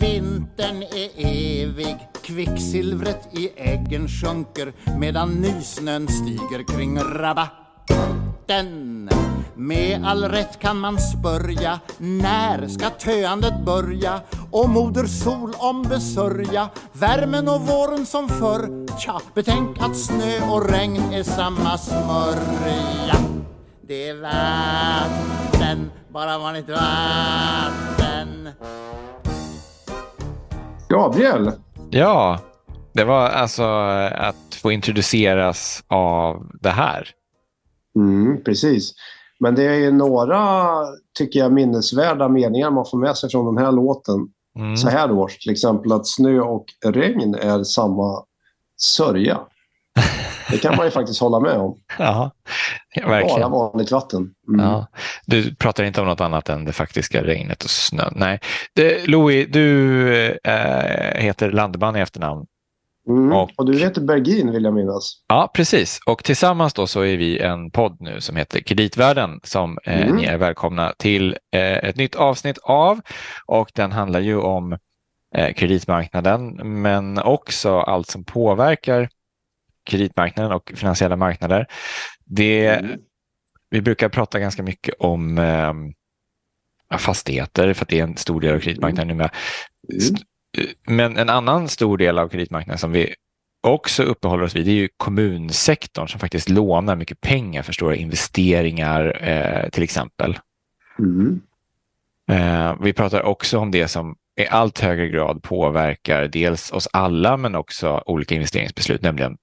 Vintern är evig, kvicksilvret i äggen sjunker medan nysnön stiger kring rabatten. Med all rätt kan man spörja, när ska töandet börja? Och moder sol ombesörja värmen och våren som förr. Tja, betänk att snö och regn är samma smörja. Det är vatten, bara vanligt vatten. Gabriel! Ja, det var alltså att få introduceras av det här. Mm, precis. Men det är ju några, tycker jag, minnesvärda meningar man får med sig från den här låten. Mm. Så här års, till exempel att snö och regn är samma sörja. Det kan man ju faktiskt hålla med om. Ja, verkligen. Bara vanligt vatten. Mm. Ja. Du pratar inte om något annat än det faktiska regnet och snön. Nej. Louis, du heter Landeman i efternamn. Mm. Och du heter Bergin, vill jag minnas. Ja, precis. Och tillsammans då så är vi en podd nu som heter Kreditvärlden som ni är välkomna till ett nytt avsnitt av. Och den handlar ju om kreditmarknaden, men också allt som påverkar kreditmarknaden och finansiella marknader. Vi brukar prata ganska mycket om fastigheter för att det är en stor del av kreditmarknaden numera. Men en annan stor del av kreditmarknaden som vi också uppehåller oss vid, det är ju kommunsektorn som faktiskt lånar mycket pengar för stora investeringar till exempel. Mm. Vi pratar också om det som i allt högre grad påverkar dels oss alla men också olika investeringsbeslut, nämligen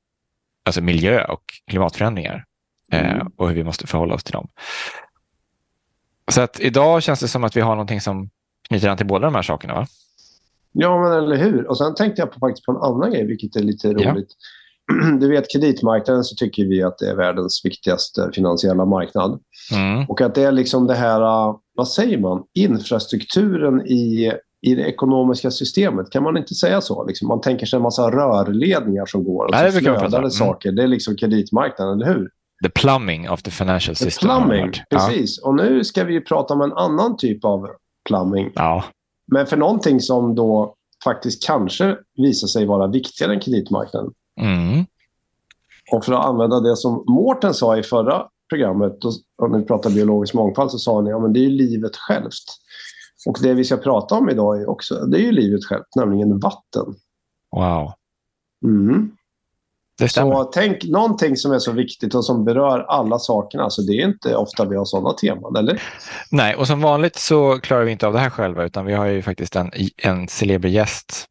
alltså miljö och klimatförändringar och hur vi måste förhålla oss till dem. Så att idag känns det som att vi har någonting som knyter an till båda de här sakerna, va? Ja, men eller hur? Och sen tänkte jag faktiskt på en annan grej, vilket är lite roligt. Ja. Du vet, kreditmarknaden så tycker vi att det är världens viktigaste finansiella marknad. Mm. Och att det är liksom det här, vad säger man, infrastrukturen i det ekonomiska systemet. Kan man inte säga så? Liksom, man tänker sig en massa rörledningar som går och så flödar det saker. Det är liksom kreditmarknaden, eller hur? The plumbing of the financial system. The plumbing, precis. Ja. Och nu ska vi ju prata om en annan typ av plumbing. Ja. Men för någonting som då faktiskt kanske visar sig vara viktigare än kreditmarknaden. Mm. Och för att använda det som Mårten sa i förra programmet, och när vi pratade biologisk mångfald så sa ni, ja men det är ju livet självt. Och det vi ska prata om idag är också, det är ju livet självt, nämligen vatten. Wow. Mm. Det stämmer. Så tänk, någonting som är så viktigt och som berör alla sakerna, alltså det är inte ofta vi har sådana teman, eller? Nej, och som vanligt så klarar vi inte av det här själva, utan vi har ju faktiskt en celeber gäst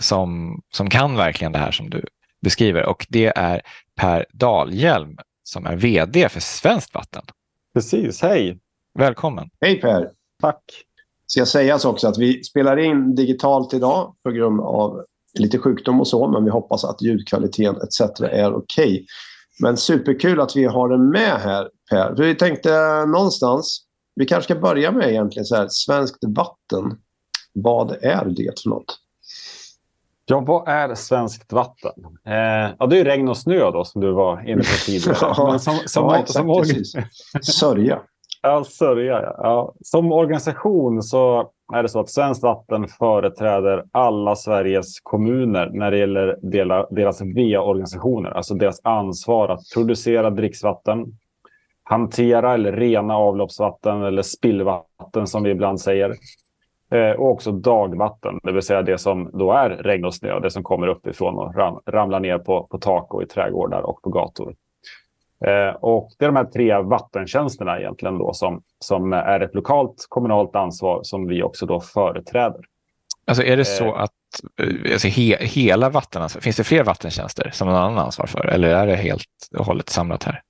som kan verkligen det här som du beskriver. Och det är Per Dahlhjälm som är vd för Svenskt Vatten. Precis, hej! Välkommen! Hej Per! Tack! Ska jag sägas också att vi spelar in digitalt idag på grund av lite sjukdom och så, men vi hoppas att ljudkvaliteten etc. är okej. Men superkul att vi har den med här, Per. Vi tänkte någonstans, vi kanske ska börja med egentligen så här, Svenskt Vatten. Vad är det för något? Ja, vad är Svenskt Vatten? Ja, det är ju regn och snö då som du var inne på tidigare. Ja, men sörja. Alltså, ja. Som organisation så är det så att Svenskt Vatten företräder alla Sveriges kommuner när det gäller deras VA-organisationer. Alltså deras ansvar att producera dricksvatten, hantera eller rena avloppsvatten eller spillvatten som vi ibland säger. Och också dagvatten, det vill säga det som då är regn och snö, det som kommer uppifrån och ramlar ner på tak och i trädgårdar och på gator. Och det är de här tre vattentjänsterna egentligen då som är ett lokalt kommunalt ansvar som vi också då företräder. Alltså är det så att alltså hela vattenansvar, finns det fler vattentjänster som någon annan ansvar för eller är det helt och hållet samlat här?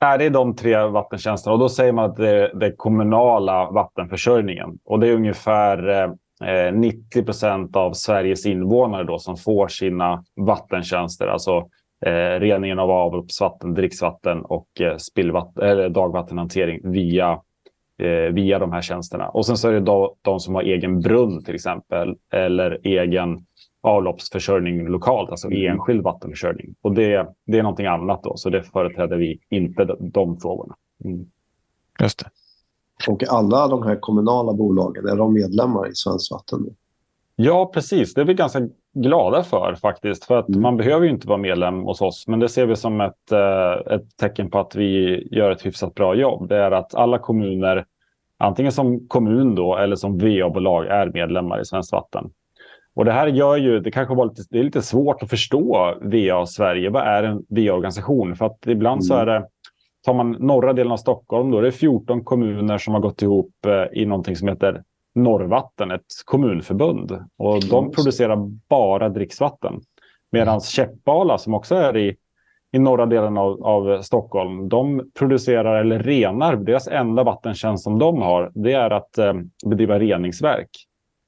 Nej, det är de tre vattentjänsterna och då säger man att det är den kommunala vattenförsörjningen och det är ungefär 90% av Sveriges invånare då som får sina vattentjänster, alltså reningen av avloppsvatten, dricksvatten och dagvattenhantering via de här tjänsterna. Och sen så är det då de som har egen brunn till exempel eller egen avloppsförsörjning lokalt, alltså enskild vattenförsörjning. Och det är någonting annat då, så det företräder vi inte de frågorna. Mm. Just det. Och alla de här kommunala bolagen, är de medlemmar i Svenskt Vatten nu? Ja, precis. Det är vi ganska glada för faktiskt. För att man behöver ju inte vara medlem hos oss. Men det ser vi som ett tecken på att vi gör ett hyfsat bra jobb. Det är att alla kommuner, antingen som kommun då eller som VA-bolag, är medlemmar i Svenskt Vatten. Och det här gör ju, det kanske var lite, det är lite svårt att förstå VA Sverige. Vad är en VA-organisation? För att ibland så är det, tar man norra delen av Stockholm då, det är 14 kommuner som har gått ihop i någonting som heter Norrvatten, ett kommunförbund. Och de producerar bara dricksvatten. Medan Käppala, som också är i norra delen av Stockholm, de producerar eller renar. Deras enda vattentjänst som de har, det är att bedriva reningsverk.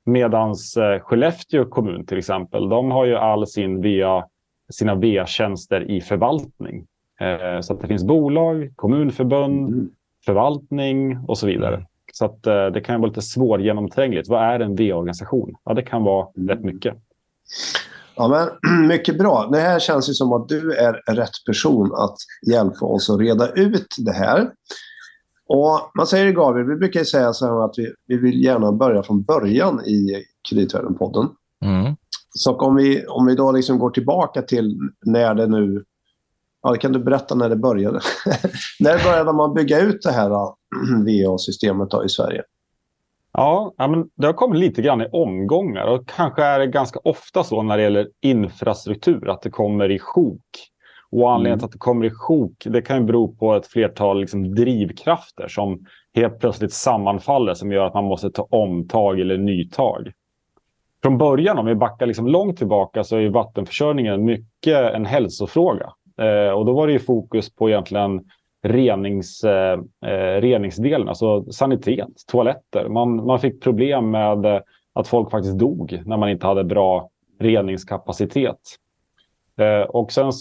Medan Skellefteå kommun till exempel, de har ju all sina VA-tjänster i förvaltning. Så att det finns bolag, kommunförbund, förvaltning och så vidare. Så att det kan vara lite svårgenomträngligt. Vad är en VA-organisation? Ja, det kan vara rätt mycket. Ja, men mycket bra. Det här känns ju som att du är rätt person att hjälpa oss att reda ut det här. Och man säger, Gabriel, vi brukar ju säga så här att vi vill gärna börja från början i Kreditvärlden-podden. Så om vi då liksom går tillbaka till när det nu... Ja, kan du berätta när det började? När började man bygga ut det här VA-systemet i Sverige? Ja, men det har kommit lite grann i omgångar. Och kanske är det ganska ofta så när det gäller infrastruktur att det kommer i sjok. Och anledningen till att det kommer i sjok, det kan ju bero på ett flertal liksom drivkrafter som helt plötsligt sammanfaller, som gör att man måste ta omtag eller nytag. Från början, om vi backar liksom långt tillbaka, så är vattenförsörjningen mycket en hälsofråga. Och då var det ju fokus på egentligen reningsdelen, alltså sanitet, toaletter. Man fick problem med att folk faktiskt dog när man inte hade bra reningskapacitet. Och sen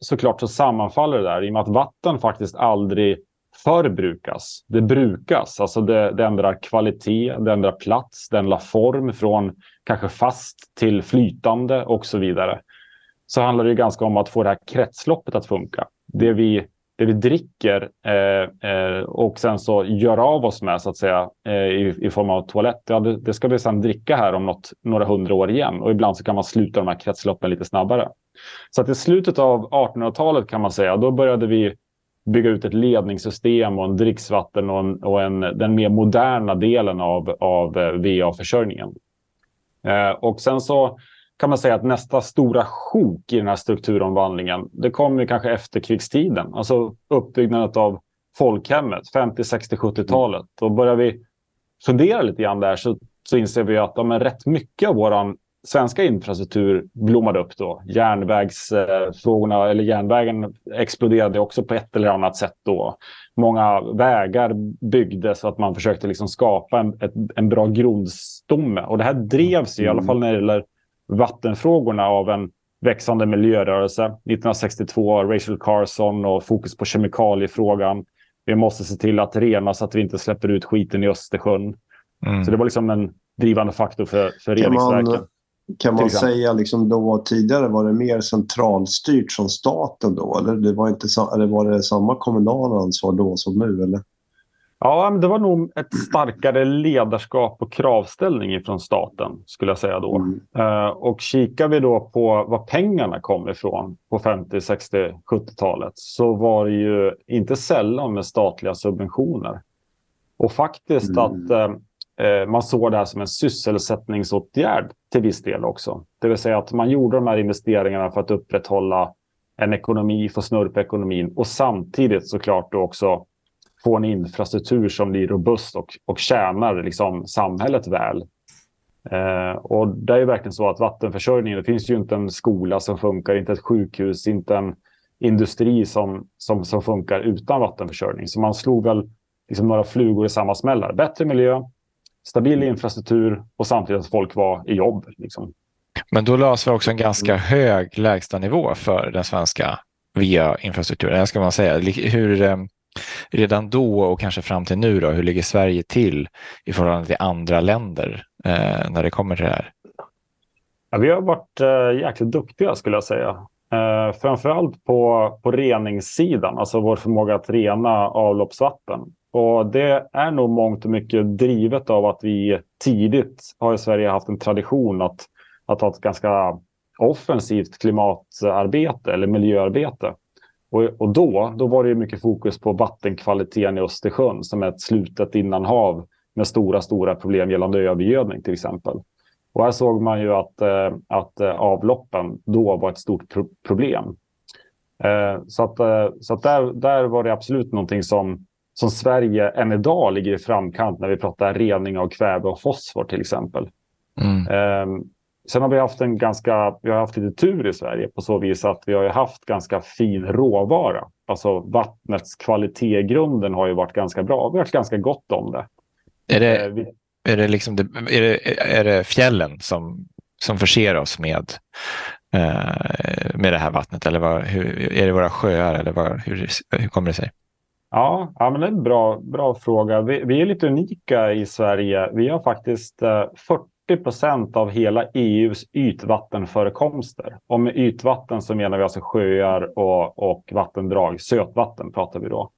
såklart sammanfaller det där i och med att vatten faktiskt aldrig förbrukas. Det brukas, alltså det ändrar kvalitet, det ändrar plats, det ändrar form från kanske fast till flytande och så vidare. Så handlar det ju ganska om att få det här kretsloppet att funka. Det vi dricker och sen så gör av oss med, så att säga, i form av toalett. Ja, det ska vi sedan dricka här om några hundra år igen. Och ibland så kan man sluta de här kretsloppen lite snabbare. Så att i slutet av 1800-talet kan man säga, då började vi bygga ut ett ledningssystem och en dricksvatten och den mer moderna delen av VA-försörjningen. Och sen så kan man säga att nästa stora sjok i den här strukturomvandlingen, det kom ju kanske efter krigstiden. Alltså uppbyggnaden av folkhemmet, 50, 60, 70-talet. Då börjar vi fundera lite grann där, så inser vi att rätt mycket av vår svenska infrastruktur blommade upp då. Järnvägsfrågorna, eller järnvägen exploderade också på ett eller annat sätt då. Många vägar byggdes så att man försökte liksom skapa en bra grundstomme. Och det här drevs i alla fall när det gäller vattenfrågorna av en växande miljörörelse. 1962, Rachel Carson, och fokus på kemikaliefrågan. Vi måste se till att rena så att vi inte släpper ut skiten i Östersjön. Så det var liksom en drivande faktor för reningsverken. Kan man säga liksom då, tidigare var det mer centralstyrt som staten då? Eller det var inte eller var det samma kommunala ansvar då som nu, eller? Ja, men det var nog ett starkare ledarskap och kravställning från staten, skulle jag säga då. Och kikar vi då på var pengarna kom ifrån på 50-, 60-, 70-talet, så var det ju inte sällan med statliga subventioner. Och faktiskt att man såg det här som en sysselsättningsåtgärd till viss del också. Det vill säga att man gjorde de här investeringarna för att upprätthålla en ekonomi, få snurr på ekonomin, och samtidigt såklart då också få en infrastruktur som blir robust och tjänar liksom samhället väl. Och det är ju verkligen så att vattenförsörjningen, det finns ju inte en skola som funkar, inte ett sjukhus, inte en industri som funkar utan vattenförsörjning. Så man slog väl liksom några flugor i samma smällar. Bättre miljö, stabil infrastruktur och samtidigt att folk var i jobb. Liksom. Men då löser vi också en ganska hög lägstanivå för den svenska VA-infrastrukturen. Det ska man säga. Hur... Redan då och kanske fram till nu då, hur ligger Sverige till i förhållande till andra länder när det kommer till det här? Ja, vi har varit jäkligt duktiga, skulle jag säga. Framförallt på reningssidan, alltså vår förmåga att rena avloppsvatten. Och det är nog mångt och mycket drivet av att vi tidigt har i Sverige haft en tradition att ha ett ganska offensivt klimatarbete eller miljöarbete. Och då var det mycket fokus på vattenkvaliteten i Östersjön som är ett slutet innanhav med stora problem gällande övergödning till exempel. Och här såg man ju att avloppen då var ett stort problem. Så att där var det absolut någonting som Sverige än idag ligger i framkant när vi pratar rening av kväve och fosfor till exempel. Sen har vi haft vi har haft lite tur i Sverige på så vis att vi har ju haft ganska fin råvara. Alltså vattnets kvalitet i grunden har ju varit ganska bra. Vi har varit ganska gott om det. Är det fjällen som förser oss med det här vattnet? Eller är det våra sjöar? Eller hur kommer det sig? Ja, men det är en bra fråga. Vi är lite unika i Sverige. Vi har faktiskt 40% av hela EU:s ytvattenförekomster. Och med ytvatten så menar vi alltså sjöar och vattendrag. Sötvatten pratar vi då.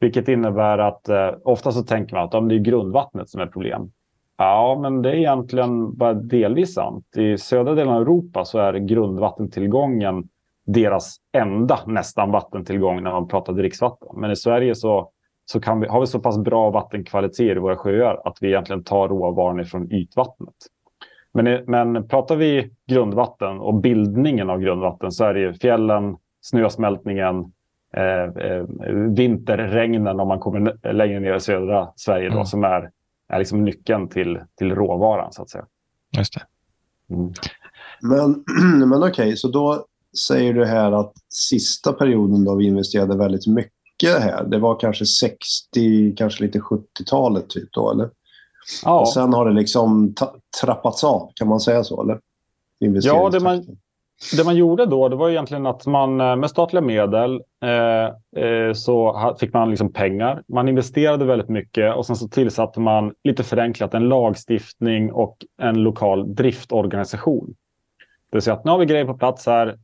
Vilket innebär att ofta så tänker man att det är grundvattnet som är problem. Ja, men det är egentligen bara delvis sant. I södra delen av Europa så är grundvattentillgången deras enda nästan vattentillgång när man pratar dricksvatten. Men i Sverige så har vi så pass bra vattenkvalitet i våra sjöar att vi egentligen tar råvaran från ytvattnet. Men pratar vi grundvatten och bildningen av grundvatten så är det ju fjällen, snösmältningen, vinterregnen om man kommer längre ner i södra Sverige då, som är liksom nyckeln till råvaran så att säga. Just det. Men okej, så då säger du här att sista perioden då vi investerade väldigt mycket här, det var kanske 60, kanske lite 70-talet typ då, eller? Ja. Och sen har det liksom trappats av, kan man säga så, eller? Ja, det man gjorde då, det var egentligen att man med statliga medel så fick man liksom pengar. Man investerade väldigt mycket och sen så tillsatte man lite förenklat en lagstiftning och en lokal driftorganisation. Det vill säga att nu har vi grejer på plats här,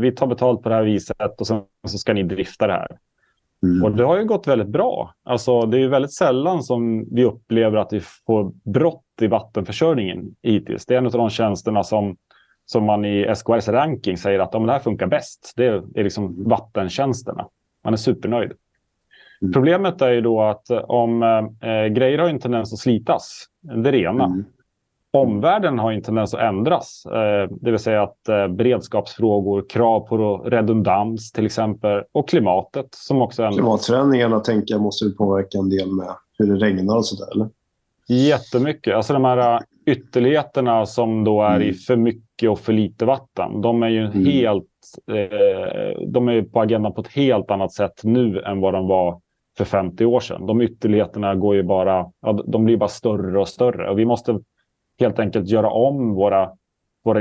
vi tar betalt på det här viset och sen så ska ni drifta det här. Och det har ju gått väldigt bra. Alltså det är ju väldigt sällan som vi upplever att vi får brott i vattenförsörjningen hittills. Det är en av de tjänsterna som man i SKRs ranking säger att om det här funkar bäst, det är liksom vattentjänsterna. Man är supernöjd. Problemet är ju då att om grejer har en tendens att slitas, det är rena. Omvärlden har en tendens att ändras, det vill säga att beredskapsfrågor, krav på redundans till exempel och klimatet som också ändras. Klimatförändringarna tänker jag måste påverka en del med hur det regnar och sådär, eller? Jättemycket, alltså de här ytterligheterna som då är i för mycket och för lite vatten, de är ju de är på agendan på ett helt annat sätt nu än vad de var för 50 år sedan. De ytterligheterna går ju de blir bara större och större och vi måste helt enkelt göra om våra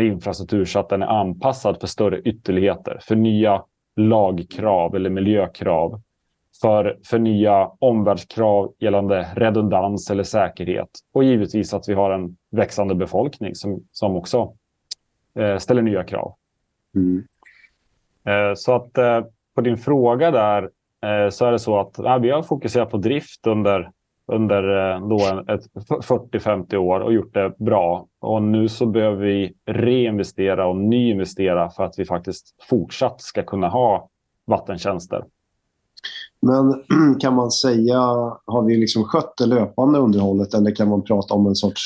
infrastruktur så att den är anpassad för större ytterligheter, för nya lagkrav eller miljökrav, för nya omvärldskrav gällande redundans eller säkerhet och givetvis att vi har en växande befolkning som också ställer nya krav. Så att på din fråga där så är det så att vi har fokuserat på drift under då 40-50 år och gjort det bra. Och nu så behöver vi reinvestera och nyinvestera för att vi faktiskt fortsatt ska kunna ha vattentjänster. Men kan man säga, har vi liksom skött det löpande underhållet eller kan man prata om en sorts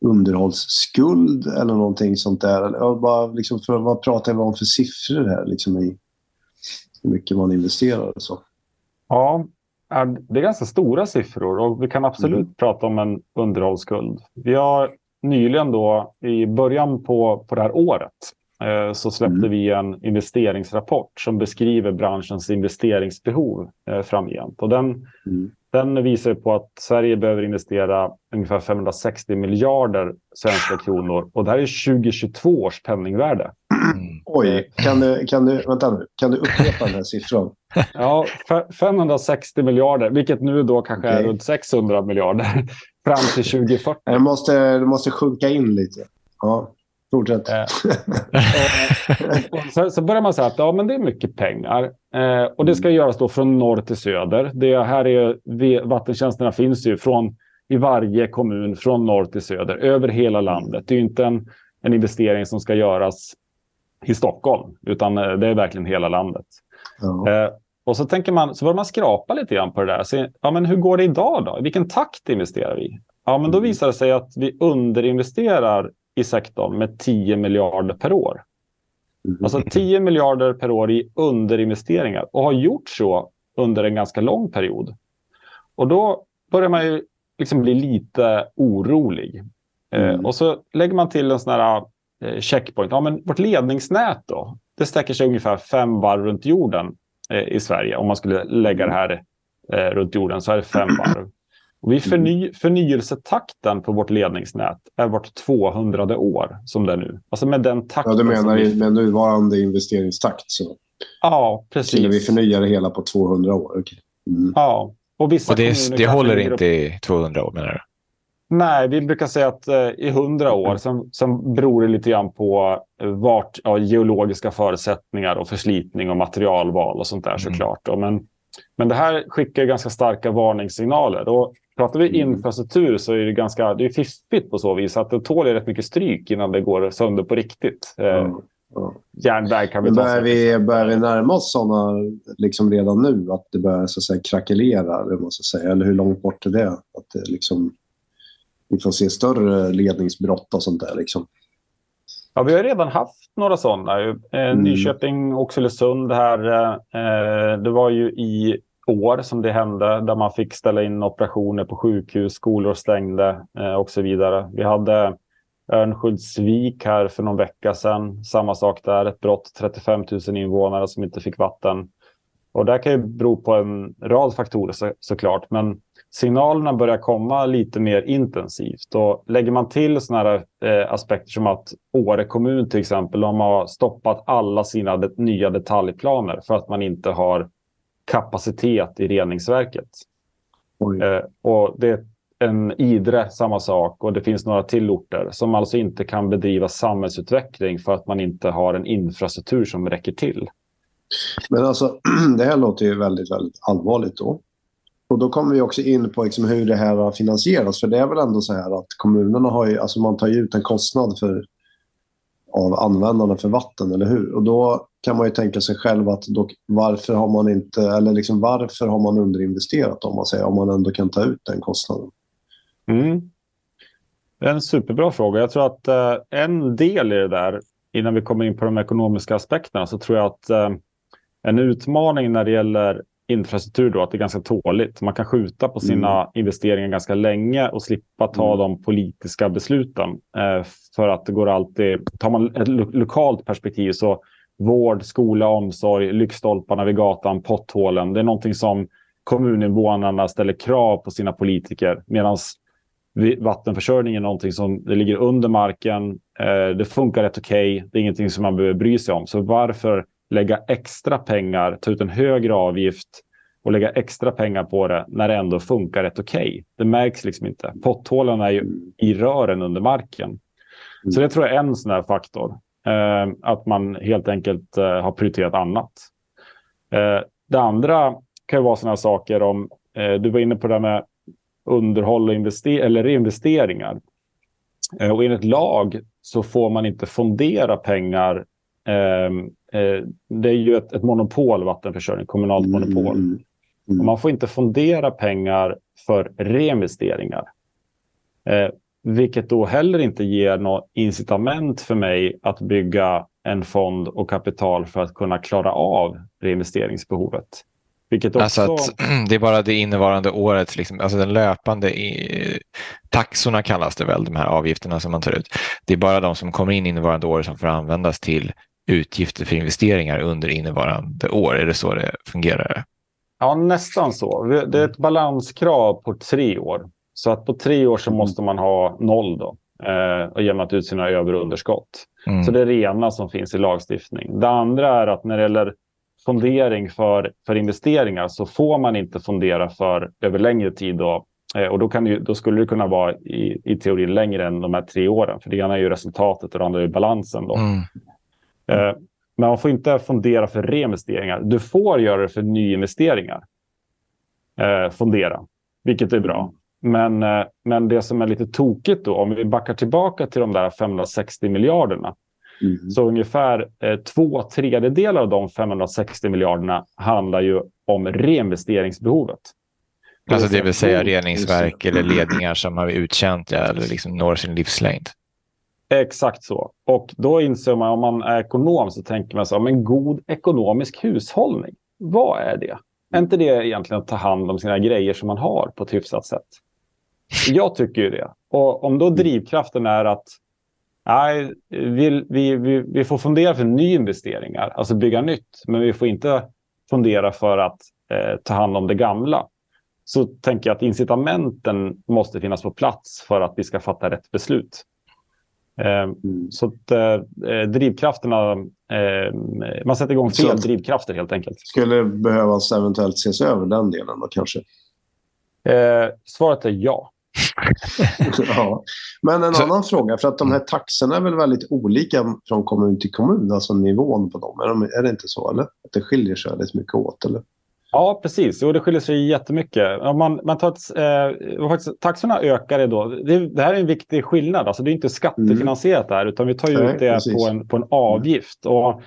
underhållsskuld eller någonting sånt där? Vad pratar vi om för siffror här liksom i hur mycket man investerar och så? Ja, det är ganska stora siffror och vi kan absolut prata om en underhållsskuld. Vi har nyligen då i början på det här året så släppte vi en investeringsrapport som beskriver branschens investeringsbehov framgent. Och den visar på att Sverige behöver investera ungefär 560 miljarder svenska kronor och det här är 2022 års penningvärde. Oj, kan du upprepa den här siffran? Ja, 560 miljarder, vilket nu då kanske är runt 600 miljarder fram till 2040. Det måste sjunka in lite. Ja. Stort sett. Så börjar man säga att ja, men det är mycket pengar. Och det ska göras då från norr till söder. Det här är, vattentjänsterna finns ju från, i varje kommun från norr till söder, över hela landet. Det är ju inte en investering som ska göras i Stockholm, utan det är verkligen hela landet. Ja. Och så tänker man, så börjar man skrapa lite grann på det där. Så, ja, men hur går det idag då? I vilken takt investerar vi? Ja, men då visar det sig att vi underinvesterar i sektorn med 10 miljarder per år. Alltså 10 miljarder per år i underinvesteringar, och har gjort så under en ganska lång period. Och då börjar man ju liksom bli lite orolig. Och så lägger man till en sån här checkpoint. Ja, men vårt ledningsnät då, det sträcker sig ungefär 5 varv runt jorden i Sverige. Om man skulle lägga det här runt jorden så är det 5 varv. Och förnyelsetakten på vårt ledningsnät är vart 200:e år som det är nu. Alltså med den takten. Ja, du menar med nuvarande investeringstakt så. Ja, precis. Så vi förnyar det hela på 200 år. Okay. Mm. Ja, och vissa och det håller inte i 200 år menar du? Nej, vi brukar säga att i 100 år sen beror det lite grann på vart, ja, geologiska förutsättningar och förslitning och materialval och sånt där såklart. Och men det här skickar ganska starka varningssignaler. Och pratar vi infrastruktur så är det ganska, det är fiffigt på så vis att det tål rätt mycket stryk innan det går sönder på riktigt. Järnväg kan vi ta. Börjar vi närma oss sådana liksom redan nu att det börjar så att säga krackelera, det måste säga, eller hur långt bort är det att det liksom vi får se större ledningsbrott och sånt där liksom? Ja, vi har redan haft några sådana. Nyköping, Oxelösund här. Det var ju i år som det hände. Där man fick ställa in operationer på sjukhus, skolor stängde och så vidare. Vi hade Örnsköldsvik här för någon vecka sedan. Samma sak där. Ett brott, 35 000 invånare som inte fick vatten. Och där kan ju bero på en rad faktorer såklart. Men signalerna börjar komma lite mer intensivt. Och lägger man till sådana här aspekter som att Åre kommun till exempel, de har stoppat alla sina nya detaljplaner för att man inte har kapacitet i reningsverket. Och det är en Idre samma sak, och det finns några till orter som alltså inte kan bedriva samhällsutveckling för att man inte har en infrastruktur som räcker till. Men alltså, det här låter ju väldigt, väldigt allvarligt då. Och då kommer vi också in på liksom hur det här finansieras. För det är väl ändå så här att kommunerna har ju, alltså man tar ju ut en kostnad av användarna för vatten, eller hur? Och då kan man ju tänka sig själv att varför har man inte, eller liksom varför har man underinvesterat om man ändå kan ta ut den kostnaden? Mm. Det är en superbra fråga. Jag tror att en del i det där, innan vi kommer in på de ekonomiska aspekterna, så tror jag att en utmaning när det gäller infrastruktur då, att det är ganska tåligt. Man kan skjuta på sina investeringar ganska länge och slippa ta de politiska besluten. För att det går alltid, tar man ett lokalt perspektiv så vård, skola, omsorg, lyktstolparna vid gatan, potthålen. Det är någonting som kommuninvånarna ställer krav på sina politiker. Medan vattenförsörjningen är någonting som det ligger under marken. Det funkar rätt okej. Det är ingenting som man behöver bry sig om. Så varför lägga extra pengar, ta ut en högre avgift och lägga extra pengar på det när det ändå funkar rätt okej? Det märks liksom inte. Potthålen är ju i rören under marken. Så det tror jag är en sån här faktor. Att man helt enkelt har prioriterat annat. Det andra kan ju vara såna här saker om, du var inne på det här med underhåll och reinvesteringar. Och enligt lag så får man inte fondera pengar. Det är ju ett monopol, vattenförsörjning, kommunalt monopol. Och man får inte fondera pengar för reinvesteringar. Vilket då heller inte ger något incitament för mig att bygga en fond och kapital för att kunna klara av reinvesteringsbehovet. Vilket också... Alltså att det är bara det innevarande året, liksom, alltså den löpande taxorna kallas det väl, de här avgifterna som man tar ut. Det är bara de som kommer in innevarande år som får användas till utgifter för investeringar under innevarande år. Är det så det fungerar? Ja, nästan så. Det är ett balanskrav på 3 år. Så att på 3 år så måste man ha 0 då. Och jämnat ut sina över- och underskott. Så det är rena som finns i lagstiftning. Det andra är att när det gäller fondering för investeringar så får man inte fondera för över längre tid då, Och då, då skulle det kunna vara i teorin längre än de här 3 åren. För det ena är ju resultatet och det andra är balansen då. Mm. Men man får inte fundera för reinvesteringar. Du får göra det för nyinvesteringar. Fundera. Vilket är bra. Men det som är lite tokigt då, om vi backar tillbaka till de där 560 miljarderna. Mm. Så ungefär 2/3 av de 560 miljarderna handlar ju om reinvesteringsbehovet. Alltså det vill säga reningsverk eller ledningar som har uttjänta eller liksom når sin livslängd. Exakt så. Och då inser man, om man är ekonom så tänker man så här, en god ekonomisk hushållning. Vad är det? Är inte det egentligen att ta hand om sina grejer som man har på ett hyfsat sätt? Jag tycker ju det. Och om då drivkraften är att nej, vi får fundera för nyinvesteringar, alltså bygga nytt, men vi får inte fundera för att ta hand om det gamla. Så tänker jag att incitamenten måste finnas på plats för att vi ska fatta rätt beslut. Så att drivkrafterna, man sätter igång fel drivkrafter helt enkelt. Skulle behövas eventuellt ses över den delen då kanske? Svaret är ja. Ja. Men en annan fråga, för att de här taxorna är väl väldigt olika från kommun till kommun, alltså nivån på dem. Är det inte så eller? Att det skiljer sig väldigt mycket åt eller? Ja, precis. Jo, det skiljer sig jättemycket. Om man tar taxorna ökar då. Det här är en viktig skillnad. Alltså, det är inte skattefinansierat där, utan vi tar ju ut det på en avgift. Och,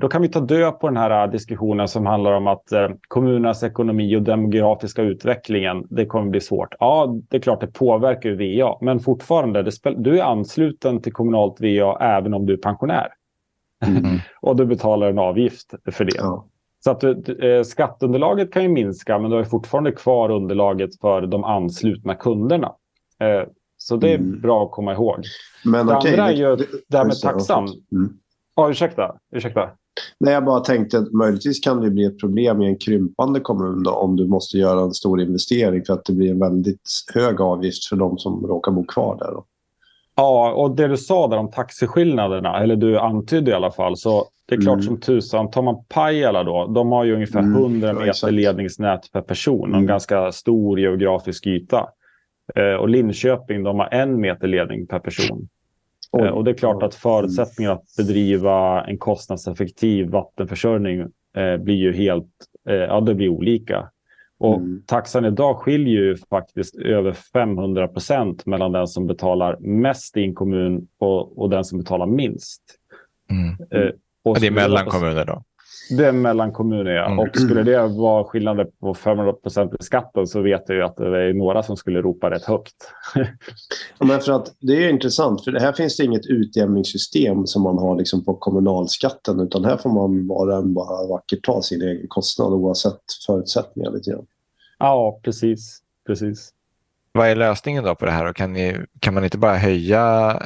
då kan vi ta död på den här diskussionen som handlar om att kommunernas ekonomi och demografiska utvecklingen, det kommer bli svårt. Ja, det är klart det påverkar ju VA. Men fortfarande, du är ansluten till kommunalt VA även om du är pensionär. Och du betalar en avgift för det. Ja. Så att skatteunderlaget kan ju minska, men du har fortfarande kvar underlaget för de anslutna kunderna. Så det är bra att komma ihåg. Men det andra är ju det här med taxan. Ja, ursäkta. Nej, jag bara tänkte att möjligtvis kan det bli ett problem i en krympande kommun då, om du måste göra en stor investering för att det blir en väldigt hög avgift för de som råkar bo kvar där då. Ja, och det du sa där om taxeskillnaderna, eller du antydde i alla fall, så det är klart som tusan, tar man Pajala då, de har ju ungefär 100 meter ledningsnät per person, en ganska stor geografisk yta. Och Linköping, de har 1 meter ledning per person. Och det är klart att förutsättningen att bedriva en kostnadseffektiv vattenförsörjning blir ju helt, det blir olika. Och taxan idag skiljer ju faktiskt över 500% mellan den som betalar mest i en kommun och den som betalar minst. Och det är mellan kommuner då? Det är mellan kommuner, ja. Och skulle det vara skillnader på 500% i skatten så vet jag ju att det är några som skulle ropa rätt högt. Ja, men för att det är intressant, för det här finns det inget utjämningssystem som man har liksom på kommunalskatten, utan här får man bara vackert ta sin egen kostnad oavsett förutsättningar lite grann. Ja, precis. Vad är lösningen då på det här? Och kan man inte bara höja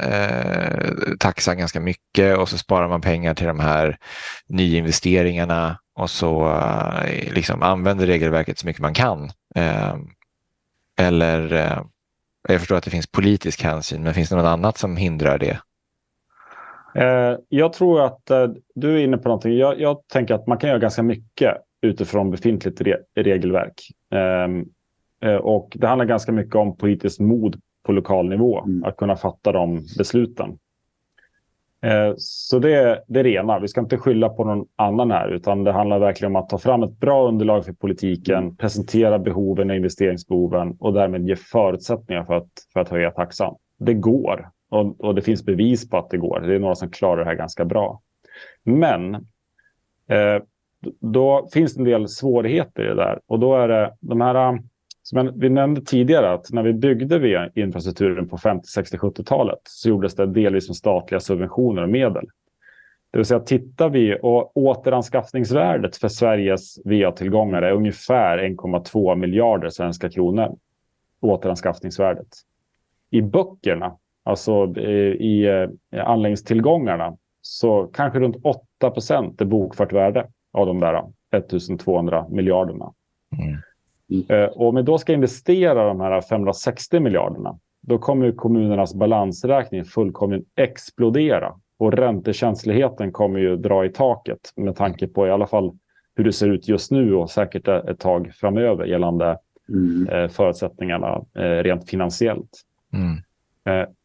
taxan ganska mycket och så sparar man pengar till de här nyinvesteringarna och så liksom använder regelverket så mycket man kan? Jag förstår att det finns politisk hänsyn, men finns det något annat som hindrar det? Jag tror att du är inne på någonting. Jag tänker att man kan göra ganska mycket utifrån befintligt regelverk. Och det handlar ganska mycket om politiskt mod på lokal nivå. Att kunna fatta de besluten. Så det är rena. Vi ska inte skylla på någon annan här. Utan det handlar verkligen om att ta fram ett bra underlag för politiken. Presentera behoven och investeringsbehoven. Och därmed ge förutsättningar för att höja taxan. Det går. Och det finns bevis på att det går. Det är några som klarar det här ganska bra. Men... då finns det en del svårigheter i det där. Och då är det de här... som vi nämnde tidigare, att när vi byggde infrastrukturen på 50-, 60-, 70-talet så gjordes det delvis som statliga subventioner och medel. Det vill säga, tittar vi och återanskaffningsvärdet för Sveriges VA-tillgångar är ungefär 1,2 miljarder svenska kronor. Återanskaffningsvärdet. I böckerna, alltså i anläggningstillgångarna, så kanske runt 8% är bokfört värde av de där 1200 miljarderna. Och om vi då ska investera de här 560 miljarderna, då kommer kommunernas balansräkning fullkomligt explodera. Och räntekänsligheten kommer ju dra i taket med tanke på i alla fall hur det ser ut just nu och säkert ett tag framöver gällande i förutsättningarna rent finansiellt. Mm.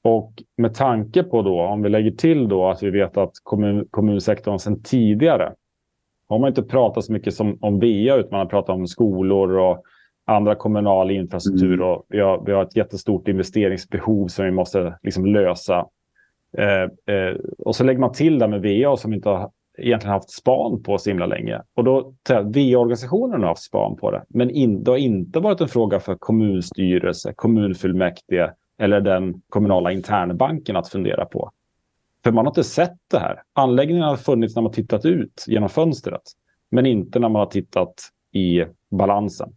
Och med tanke på då, om vi lägger till då att vi vet att kommunsektorn sedan tidigare har man inte pratat så mycket om VA, utan man har pratat om skolor och andra kommunala infrastruktur. Mm. Och vi har ett jättestort investeringsbehov som vi måste liksom lösa. Och så lägger man till det med VA som inte har egentligen haft span på så himla länge. Och då VA-organisationen har haft span på det. Men det har inte varit en fråga för kommunstyrelse, kommunfullmäktige eller den kommunala internbanken att fundera på. För man har inte sett det här. Anläggningarna har funnits när man tittat ut genom fönstret. Men inte när man har tittat i balansen.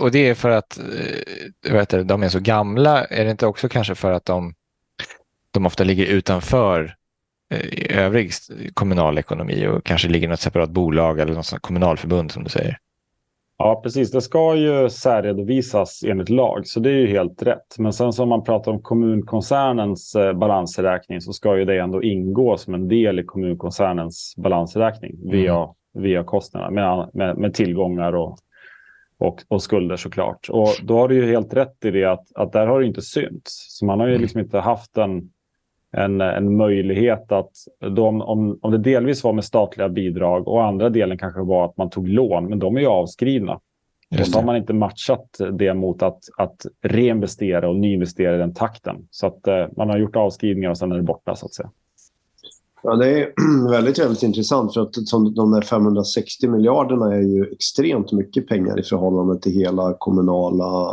Och det är för att de är så gamla. Är det inte också kanske för att de ofta ligger utanför övrig kommunal ekonomi och kanske ligger i något separat bolag eller något kommunalförbund som du säger? Ja, precis. Det ska ju särredovisas enligt lag, så det är ju helt rätt. Men sen som man pratar om kommunkoncernens balansräkning så ska ju det ändå ingå som en del i kommunkoncernens balansräkning via kostnaderna med tillgångar och skulder såklart. Och då har du ju helt rätt i det att där har det inte synts. Så man har ju liksom inte haft en möjlighet att om det delvis var med statliga bidrag och andra delen kanske var att man tog lån, men de är ju avskrivna. Och så har man inte matchat det mot att reinvestera och nyinvestera i den takten. Så att man har gjort avskrivningar och sen är det borta så att säga. Ja, det är väldigt, väldigt intressant för att de där 560 miljarderna är ju extremt mycket pengar i förhållande till hela kommunala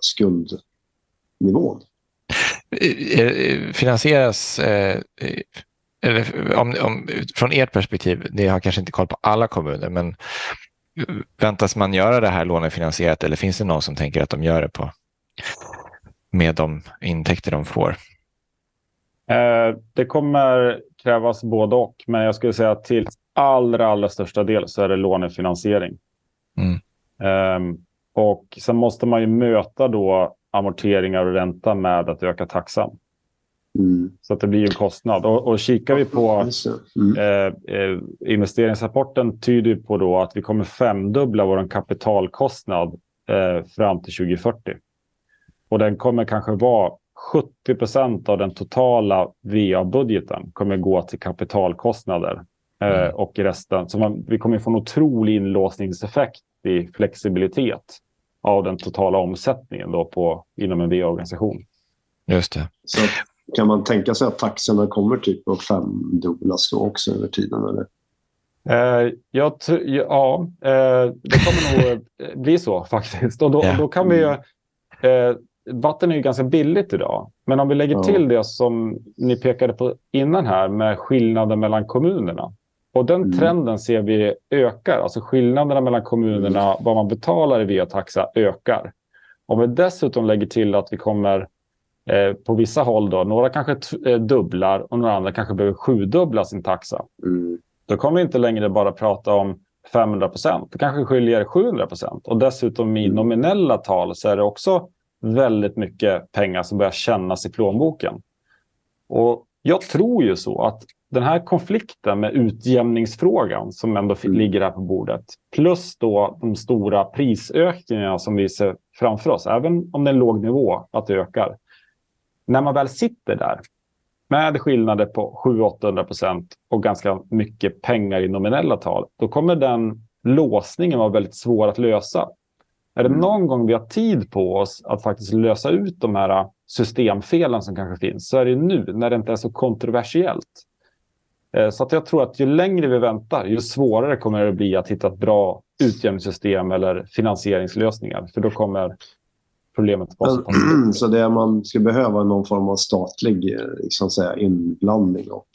skuldnivån. Finansieras eller från ert perspektiv, det har kanske inte koll på alla kommuner, men väntas man göra det här lånefinansierat eller finns det någon som tänker att de gör det med de intäkter de får? Det kommer krävas både och, men jag skulle säga att till allra största del så är det lånefinansiering. Och sen måste man ju möta då amorteringar och ränta med att öka taxan. Så att det blir en kostnad. Och kikar vi på investeringsrapporten tyder på då att vi kommer femdubbla vår kapitalkostnad fram till 2040. Och den kommer kanske vara 70% av den totala VA-budgeten kommer gå till kapitalkostnader. Och resten. Så vi kommer få en otrolig inlåsningseffekt i flexibilitet av den totala omsättningen då inom en VA-organisation. Just det. Så kan man tänka sig att taxorna kommer typ att femdubblas då också över tiden? Eller? Det kommer nog bli så faktiskt. Och då kan vi ju... Vatten är ju ganska billigt idag. Men om vi lägger till det som ni pekade på innan här med skillnaden mellan kommunerna. Och den trenden ser vi ökar. Alltså skillnaderna mellan kommunerna, vad man betalar via taxa, ökar. Om vi dessutom lägger till att vi kommer på vissa håll då, några kanske dubblar och några andra kanske behöver sjudubbla sin taxa. Då kommer vi inte längre bara prata om 500%. Det kanske skiljer 700%. Och dessutom i nominella tal så är det också väldigt mycket pengar som börjar kännas i plånboken. Och jag tror ju så att den här konflikten med utjämningsfrågan som ändå ligger här på bordet, plus då de stora prisökningarna som vi ser framför oss, även om det är en låg nivå att det ökar. När man väl sitter där med skillnader på 700-800% och ganska mycket pengar i nominella tal, då kommer den låsningen vara väldigt svår att lösa. Är det någon gång vi har tid på oss att faktiskt lösa ut de här systemfelen som kanske finns, så är det nu när det inte är så kontroversiellt. Så att jag tror att ju längre vi väntar, ju svårare kommer det bli att hitta ett bra utjämningssystem eller finansieringslösningar. För då kommer problemet att Så det man skulle behöva någon form av statlig liksom säga, inblandning och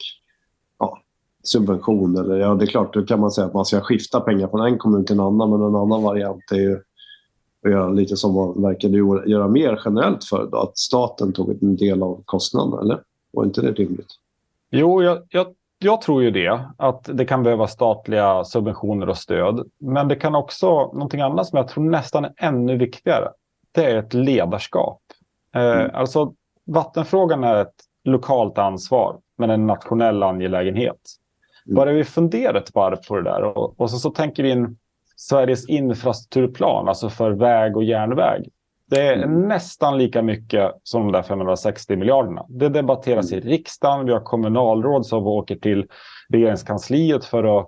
subvention. Eller, det är klart, då kan man säga att man ska skifta pengar från en kommun till en annan, men en annan variant är ju att göra lite som man verkade göra mer generellt för då, att staten tog en del av kostnaderna, eller? Var inte det rimligt? Jo, jag tror ju det. Att det kan behöva statliga subventioner och stöd. Men det kan också, någonting annat som jag tror nästan är ännu viktigare, det är ett ledarskap. Alltså, vattenfrågan är ett lokalt ansvar, men en nationell angelägenhet. Börjar vi fundera ett varv på det där och så tänker vi in Sveriges infrastrukturplan, alltså för väg och järnväg. Det är nästan lika mycket som de där 560 miljarderna. Det debatteras i riksdagen, vi har kommunalråd som åker till regeringskansliet för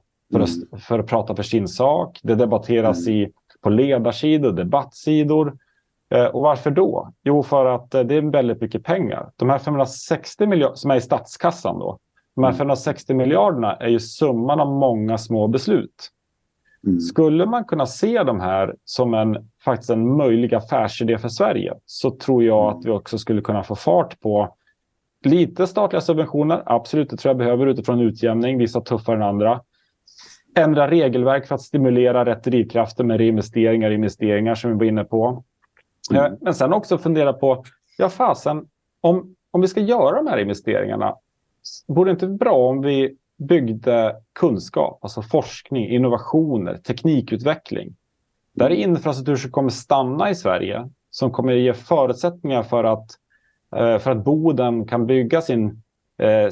att prata för sin sak. Det debatteras på ledarsidor, debattsidor. Och varför då? Jo, för att det är väldigt mycket pengar. De här 560 miljarder som är i statskassan då. De här 560 miljarderna är ju summan av många små beslut. Mm. Skulle man kunna se de här som faktiskt en möjlig affärsidé för Sverige, så tror jag att vi också skulle kunna få fart på lite statliga subventioner. Absolut, det tror jag behöver utifrån utjämning, vissa tuffare än andra. Ändra regelverk för att stimulera rätt drivkrafter med reinvesteringar som vi var inne på. Men sen också fundera på, om vi ska göra de här investeringarna, vore det inte bra om vi byggde kunskap, alltså forskning, innovationer, teknikutveckling. Där är infrastruktur som kommer stanna i Sverige, som kommer ge förutsättningar för att Boden kan bygga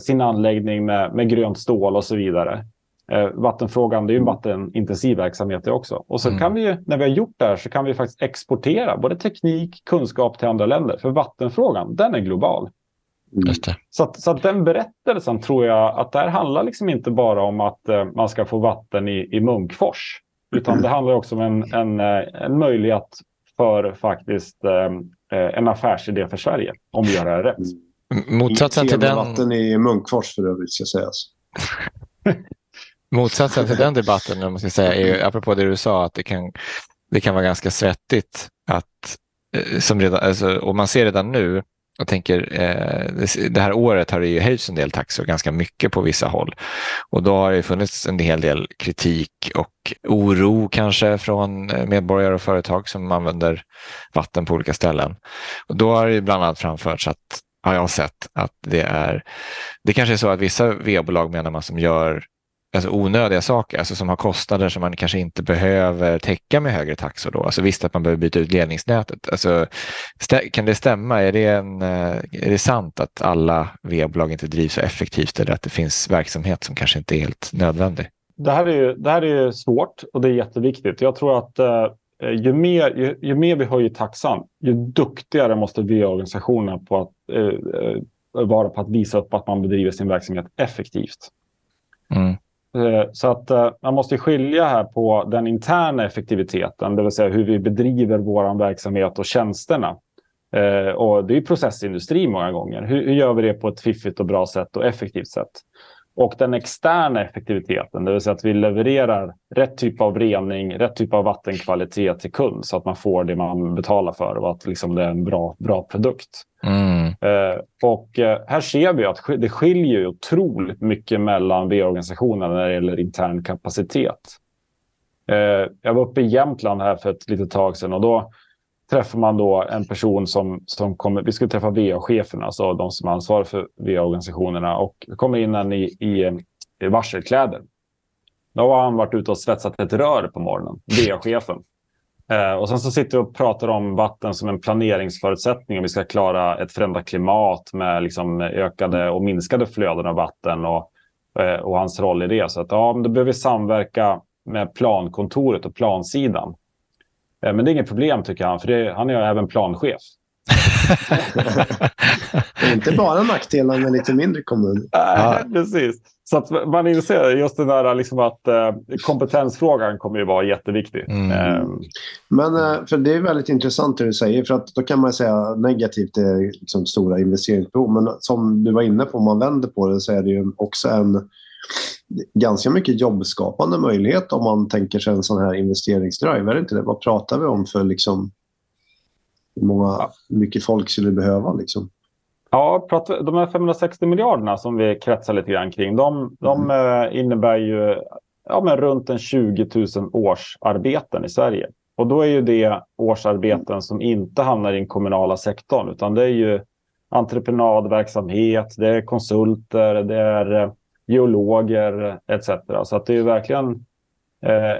sin anläggning med grönt stål och så vidare. Vattenfrågan, det är ju en vattenintensiv verksamhet det också. Och så kan vi, när vi har gjort det här, så kan vi faktiskt exportera både teknik, kunskap till andra länder. För vattenfrågan, den är global. Just det. Så att den berättelsen, tror jag att det här handlar liksom inte bara om att man ska få vatten i Munkfors, utan det handlar också om en möjlighet för faktiskt en affärsidé för Sverige, om vi gör det här rätt. Motsatsen till den... Vatten i Munkfors för övrigt ska sägas. Motsatsen till den debatten, om man ska säga, är ju, apropå det du sa, att det kan vara ganska svettigt att, och man ser redan nu. Jag tänker, det här året har det ju höjts en del taxor, ganska mycket på vissa håll. Och då har det funnits en hel del kritik och oro kanske från medborgare och företag som använder vatten på olika ställen. Och då har det bland annat framförts att, har jag sett, att det kanske är så att vissa VA-bolag, menar man, som gör onödiga saker, alltså som har kostnader som man kanske inte behöver täcka med högre taxor då. Alltså visst att man behöver byta ut ledningsnätet. Alltså, kan det stämma? Är det sant att alla VA-bolag inte drivs så effektivt, eller att det finns verksamhet som kanske inte är helt nödvändig? Det här är ju svårt, och det är jätteviktigt. Jag tror att ju mer vi höjer taxan, ju duktigare måste VA-organisationen på att vara på att visa upp att man bedriver sin verksamhet effektivt. Mm. Så att man måste skilja här på den interna effektiviteten, det vill säga hur vi bedriver vår verksamhet och tjänsterna. Och det är processindustri många gånger. Hur gör vi det på ett fiffigt och bra sätt och effektivt sätt? Och den externa effektiviteten, det vill säga att vi levererar rätt typ av rening, rätt typ av vattenkvalitet till kund, så att man får det man betalar för och att liksom det är en bra produkt. Mm. Och här ser vi att det skiljer otroligt mycket mellan VA-organisationerna när det gäller intern kapacitet. Jag var uppe i Jämtland här för ett litet tag sedan, och då träffar man då en person som kommer, vi skulle träffa VA-cheferna, alltså de som ansvarar för VA-organisationerna, och kommer in en i varselkläder. Då har han varit ute och svetsat ett rör på morgonen, VA-chefen. Och sen så sitter vi och pratar om vatten som en planeringsförutsättning, om vi ska klara ett förändrat klimat med liksom ökade och minskade flöden av vatten och hans roll i det. Så att då behöver vi samverka med plankontoret och plansidan. Men det är inget problem, tycker han, för han är ju även planchef. Det är inte bara nackdelar med lite mindre kommun. Nej, precis. Så att man inser just den där liksom att kompetensfrågan kommer ju vara jätteviktig. Men för det är väldigt intressant det du säger, för att då kan man säga negativt är liksom stora investeringsbehov, men som du var inne på, om man vänder på det, så är det ju också en ganska mycket jobbskapande möjlighet om man tänker sig en sån här investeringsdrive, är det inte det? Vad pratar vi om för liksom mycket folk skulle behöva liksom? Ja, de här 560 miljarderna som vi kretsar lite grann kring, de innebär ju men runt en 20 000 årsarbeten i Sverige. Och då är ju det årsarbeten som inte hamnar i den kommunala sektorn, utan det är ju entreprenadverksamhet, det är konsulter, det är geologer etc. Så att det är ju verkligen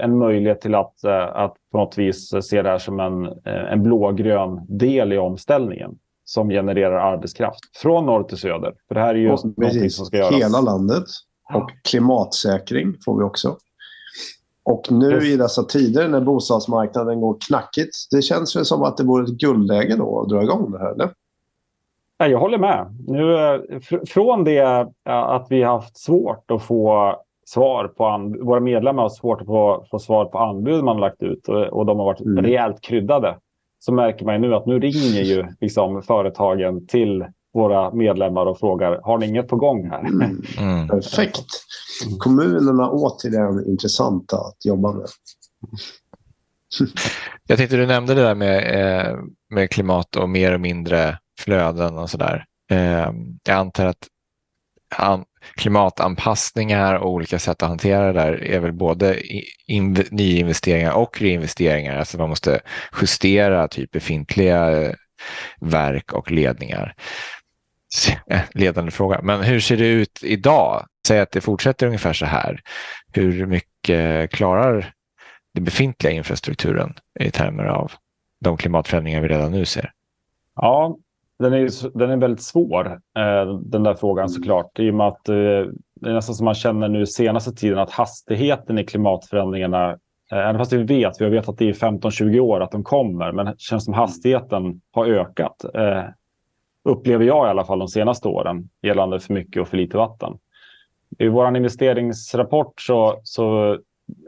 en möjlighet till att på något vis se det här som en blågrön del i omställningen som genererar arbetskraft från norr till söder. För det här är ju någonting som ska göras. Hela landet, och klimatsäkring får vi också. Och nu i dessa tider när bostadsmarknaden går knackigt, det känns väl som att det vore ett guldläge då att dra igång det här, eller? Ja, jag håller med. Nu, från det att vi har haft svårt att få svar på anbud, våra medlemmar har svårt att få svar på anbud man har lagt ut och de har varit rejält kryddade, så märker man ju nu att nu ringer ju liksom företagen till våra medlemmar och frågar, har ni inget på gång här? Perfekt. Kommunerna återigen intressanta att jobba med. Jag tänkte du nämnde det där med klimat och mer och mindre flöden och sådär. Jag antar att klimatanpassningar och olika sätt att hantera det där är väl både nyinvesteringar och reinvesteringar. Alltså man måste justera typ befintliga verk och ledningar. Ledande fråga. Men hur ser det ut idag? Säg att det fortsätter ungefär så här. Hur mycket klarar den befintliga infrastrukturen i termer av de klimatförändringar vi redan nu ser? Ja, den är väldigt svår, den där frågan såklart. I och med att det är nästan som man känner nu senaste tiden att hastigheten i klimatförändringarna, även fast vi har vetat i 15-20 år att de kommer, men det känns som hastigheten har ökat. Upplever jag i alla fall de senaste åren gällande för mycket och för lite vatten. I vår investeringsrapport så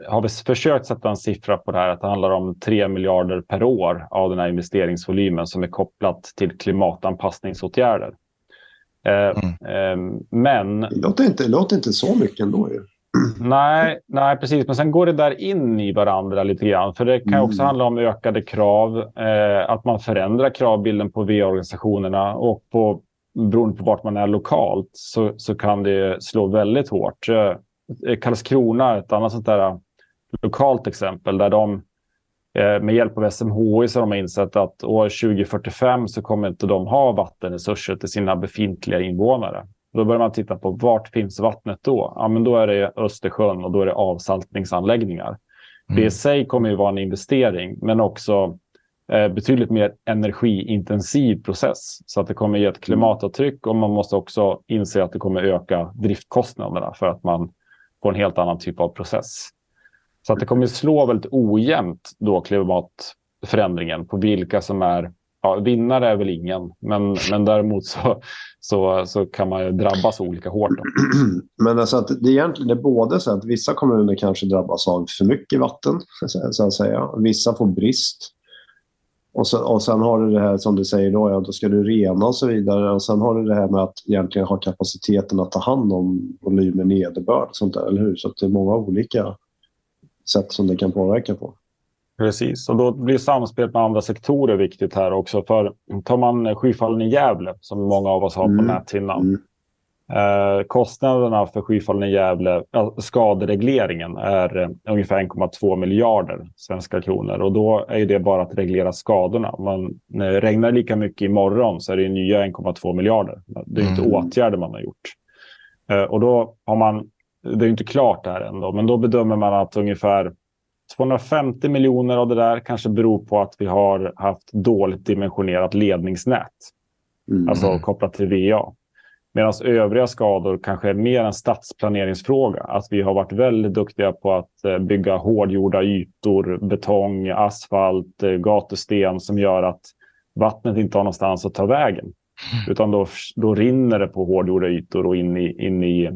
har vi försökt sätta en siffra på det här att det handlar om 3 miljarder per år av den här investeringsvolymen som är kopplat till klimatanpassningsåtgärder. Men det låter inte så mycket ändå ju. Nej, precis. Men sen går det där in i varandra lite grann. För det kan också handla om ökade krav. Att man förändrar kravbilden på VA-organisationerna. Och beroende på vart man är lokalt så kan det slå väldigt hårt. Karlskrona är ett annat sånt där lokalt exempel. Där de med hjälp av SMHI så har de insett att år 2045 så kommer inte de ha vattenresurser till sina befintliga invånare. Då börjar man titta på vart finns vattnet då? Ja, men då är det Östersjön och då är det avsaltningsanläggningar. Det i sig kommer ju vara en investering men också betydligt mer energiintensiv process. Så att det kommer ge ett klimatavtryck och man måste också inse att det kommer öka driftkostnaderna för att man får en helt annan typ av process. Så att det kommer slå väldigt ojämnt då klimatförändringen på vilka som är. Ja, vinnare är väl ingen, men däremot så kan man ju drabbas olika hårt. Då. Men alltså att det är egentligen både så att vissa kommuner kanske drabbas av för mycket vatten, så att säga. Vissa får brist. Och sen har du det här som du säger då, ja, då ska du rena och så vidare. Och sen har du det här med att egentligen ha kapaciteten att ta hand om volymer nederbörd och sånt där, eller hur? Så att det är många olika sätt som det kan påverka på. Precis, och då blir samspelet med andra sektorer viktigt här också. För tar man skyfallen i Gävle, som många av oss har på näthinnan. Kostnaderna för skyfallen i Gävle, skaderegleringen, är ungefär 1,2 miljarder svenska kronor. Och då är det bara att reglera skadorna. Man regnar lika mycket imorgon så är det nya 1,2 miljarder. Det är inte åtgärder man har gjort. Och då har man, det är inte klart där ändå, men då bedömer man att ungefär 250 miljoner av det där kanske beror på att vi har haft dåligt dimensionerat ledningsnät. Alltså kopplat till VA. Medan övriga skador kanske är mer en stadsplaneringsfråga. Att vi har varit väldigt duktiga på att bygga hårdgjorda ytor, betong, asfalt, gatusten som gör att vattnet inte har någonstans att ta vägen. Utan då rinner det på hårdgjorda ytor och in i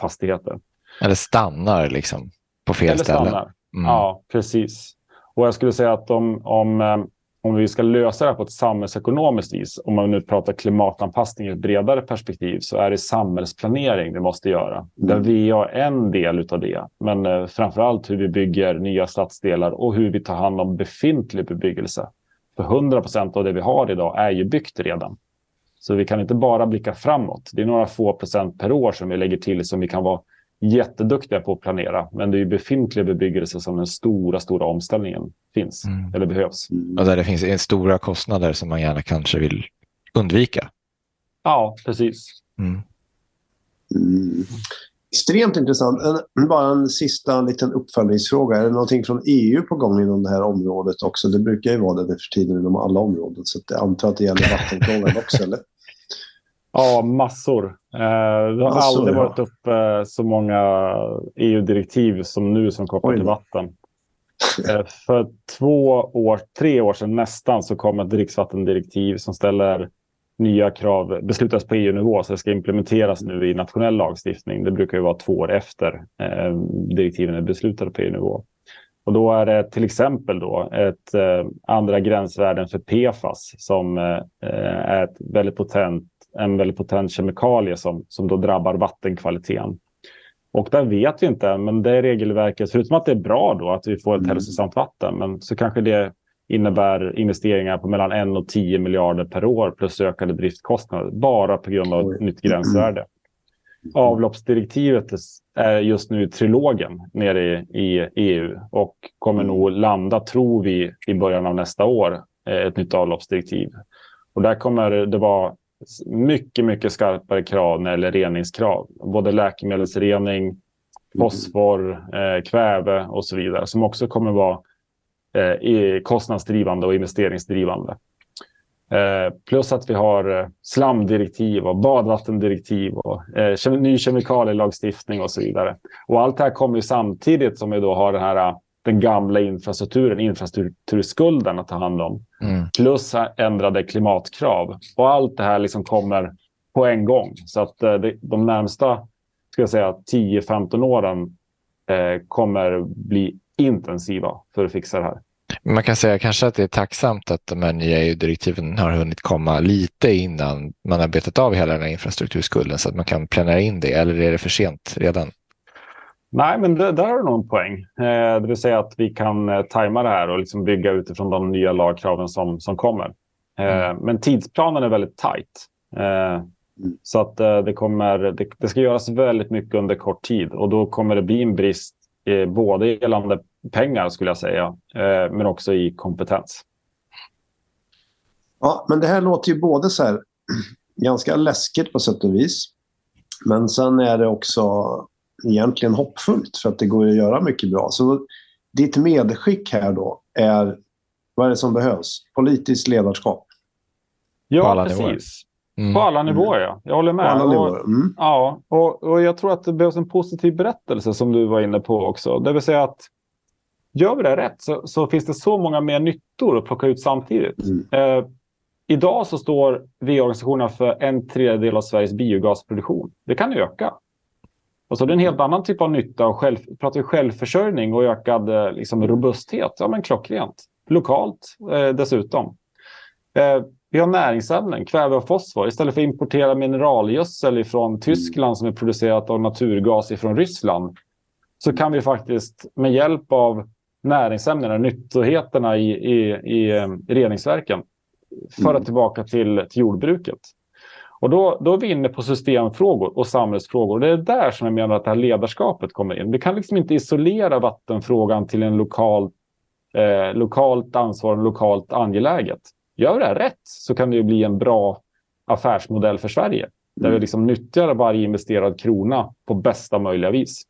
fastigheter. Eller stannar liksom. På fel ställe. Ja, precis. Och jag skulle säga att om vi ska lösa det här på ett samhällsekonomiskt vis, om man nu pratar klimatanpassning i ett bredare perspektiv, så är det samhällsplanering vi måste göra. Där vi har en del av det, men framförallt hur vi bygger nya stadsdelar och hur vi tar hand om befintlig bebyggelse. För 100% av det vi har idag är ju byggt redan. Så vi kan inte bara blicka framåt. Det är några få procent per år som vi lägger till som vi kan vara jätteduktiga på att planera, men det är ju befintlig bebyggelse som den stora omställningen finns, eller behövs. Och där det finns stora kostnader som man gärna kanske vill undvika. Ja, precis. Extremt intressant. Bara en sista liten uppföljningsfråga. Är det någonting från EU på gång inom det här området också? Det brukar ju vara det för tiden inom alla områden, så jag antar att det gäller vattenfrågan också, eller? Ja, massor. Det har aldrig varit upp så många EU-direktiv som nu som kopplar till vatten. För 3 år sedan nästan så kom ett dricksvattendirektiv som ställer nya krav, beslutas på EU-nivå så det ska implementeras nu i nationell lagstiftning. Det brukar ju vara 2 år efter direktiven är beslutade på EU-nivå. Och då är det till exempel då ett andra gränsvärden för PFAS som är en väldigt potent kemikalie som då drabbar vattenkvaliteten. Och där vet vi inte, men det regelverket, förutom att det är bra då att vi får ett hälsosamt vatten, men så kanske det innebär investeringar på mellan 1 och 10 miljarder per år plus ökade driftkostnader bara på grund av ett nytt gränsvärde. Avloppsdirektivet är just nu trilogen nere i EU och kommer nog landa, tror vi, i början av nästa år ett nytt avloppsdirektiv. Och där kommer det vara mycket, mycket skarpare krav eller reningskrav. Både läkemedelsrening, fosfor, kväve och så vidare som också kommer vara kostnadsdrivande och investeringsdrivande. Plus att vi har slamdirektiv och badvattendirektiv och ny kemikalielagstiftning och så vidare. Och allt det här kommer ju samtidigt som vi då har den gamla infrastrukturskulden att ta hand om. Plus ändrade klimatkrav. Och allt det här liksom kommer på en gång. Så att de närmsta, ska jag säga, 10-15 åren kommer bli intensiva för att fixa det här. Man kan säga kanske att det är tacksamt att de här nya EU-direktiven har hunnit komma lite innan man har betat av hela den här infrastrukturskulden så att man kan planera in det, eller är det för sent redan? Nej, men där har du någon poäng. Det vill säga att vi kan tajma det här och liksom bygga utifrån de nya lagkraven som kommer. Men tidsplanen är väldigt tajt. Så att det ska göras väldigt mycket under kort tid och då kommer det bli en brist både gällande pengar, skulle jag säga, men också i kompetens. Ja, men det här låter ju både så här ganska läskigt på sätt och vis, men sen är det också egentligen hoppfullt för att det går att göra mycket bra. Så ditt medskick här då är, vad är det som behövs? Politiskt ledarskap. Ja, precis. På alla nivåer, ja. Jag håller med. Ja, och jag tror att det behövs en positiv berättelse som du var inne på också. Det vill säga att gör vi det rätt så finns det så många mer nyttor att plocka ut samtidigt. Idag så står VA-organisationerna för 1/3 av Sveriges biogasproduktion. Det kan öka. Och så det är en helt annan typ av nytta. Och pratar vi självförsörjning och ökad liksom, robusthet. Ja, men klockrent. Lokalt dessutom. Vi har näringsämnen, kväve och fosfor. Istället för att importera mineralgödsel från Tyskland som är producerat av naturgas från Ryssland, så kan vi faktiskt med hjälp av näringsämnena, nyttigheterna i reningsverken, föra tillbaka till jordbruket. Och då är vi inne på systemfrågor och samhällsfrågor. Det är där som jag menar att det här ledarskapet kommer in. Vi kan liksom inte isolera vattenfrågan till en lokalt ansvar och lokalt angeläget. Gör det här rätt så kan det ju bli en bra affärsmodell för Sverige. Där vi liksom nyttjar varje investerad krona på bästa möjliga vis.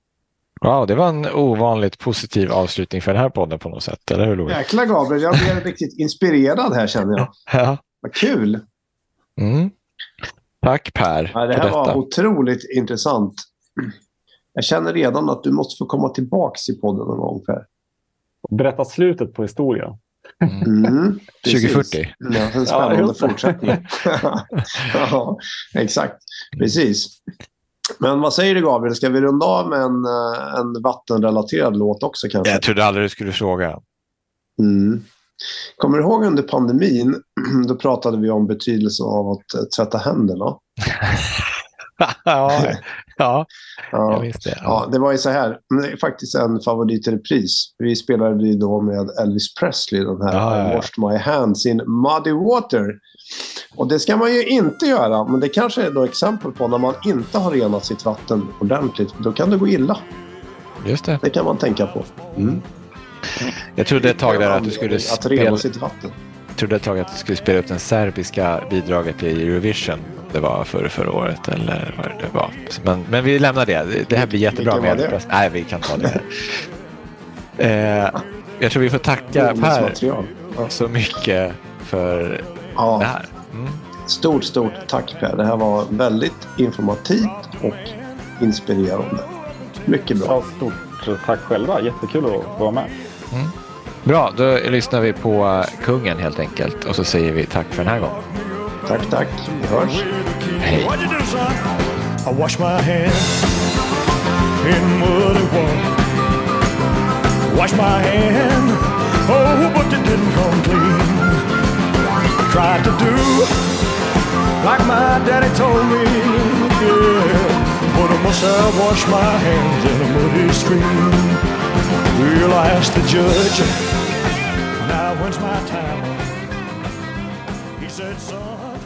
Wow, det var en ovanligt positiv avslutning för den här podden på något sätt, eller hur, Louis? Jäkla Gabriel, jag blev riktigt inspirerad här, känner jag. Ja. Vad kul! Tack Per. Ja, det här var otroligt intressant. Jag känner redan att du måste få komma tillbaka i podden någon gång, Per. Och berätta slutet på historien. 2040. Ja, en spännande fortsättning. Ja, exakt. Precis. Men vad säger du, Gabriel? Ska vi runda av med en vattenrelaterad låt också kanske? Jag trodde aldrig du skulle fråga. Kommer du ihåg under pandemin, då pratade vi om betydelsen av att tvätta händerna? Ja, jag visste det. Ja, det var ju så här. Det är faktiskt en favorit i repris. Vi spelade ju då med Elvis Presley, den här I washed my hands in muddy water. Och det ska man ju inte göra, men det kanske är då exempel på när man inte har renat sitt vatten ordentligt. Då kan det gå illa. Just det. Det kan man tänka på. Jag trodde ett tag där att du skulle rena sitt vatten. Jag trodde ett tag att du skulle spela upp den serbiska bidraget i Eurovision. Det var förra året eller vad det var. Men vi lämnar det. Det här blir jättebra med. Nej, vi kan ta det här. Jag tror vi får tacka Per så mycket för det här. Stort tack Per. Det här var väldigt informativt och inspirerande. Mycket bra. Ja, stort tack själva. Jättekul att vara med. Mm. Bra, då lyssnar vi på kungen helt enkelt. Och så säger vi tack för den här gången. Tack. Vi hörs. Hej. Tried to do like my daddy told me, yeah. But I must have washed my hands in a muddy stream. Well, I asked the judge now when's my time. He said, son.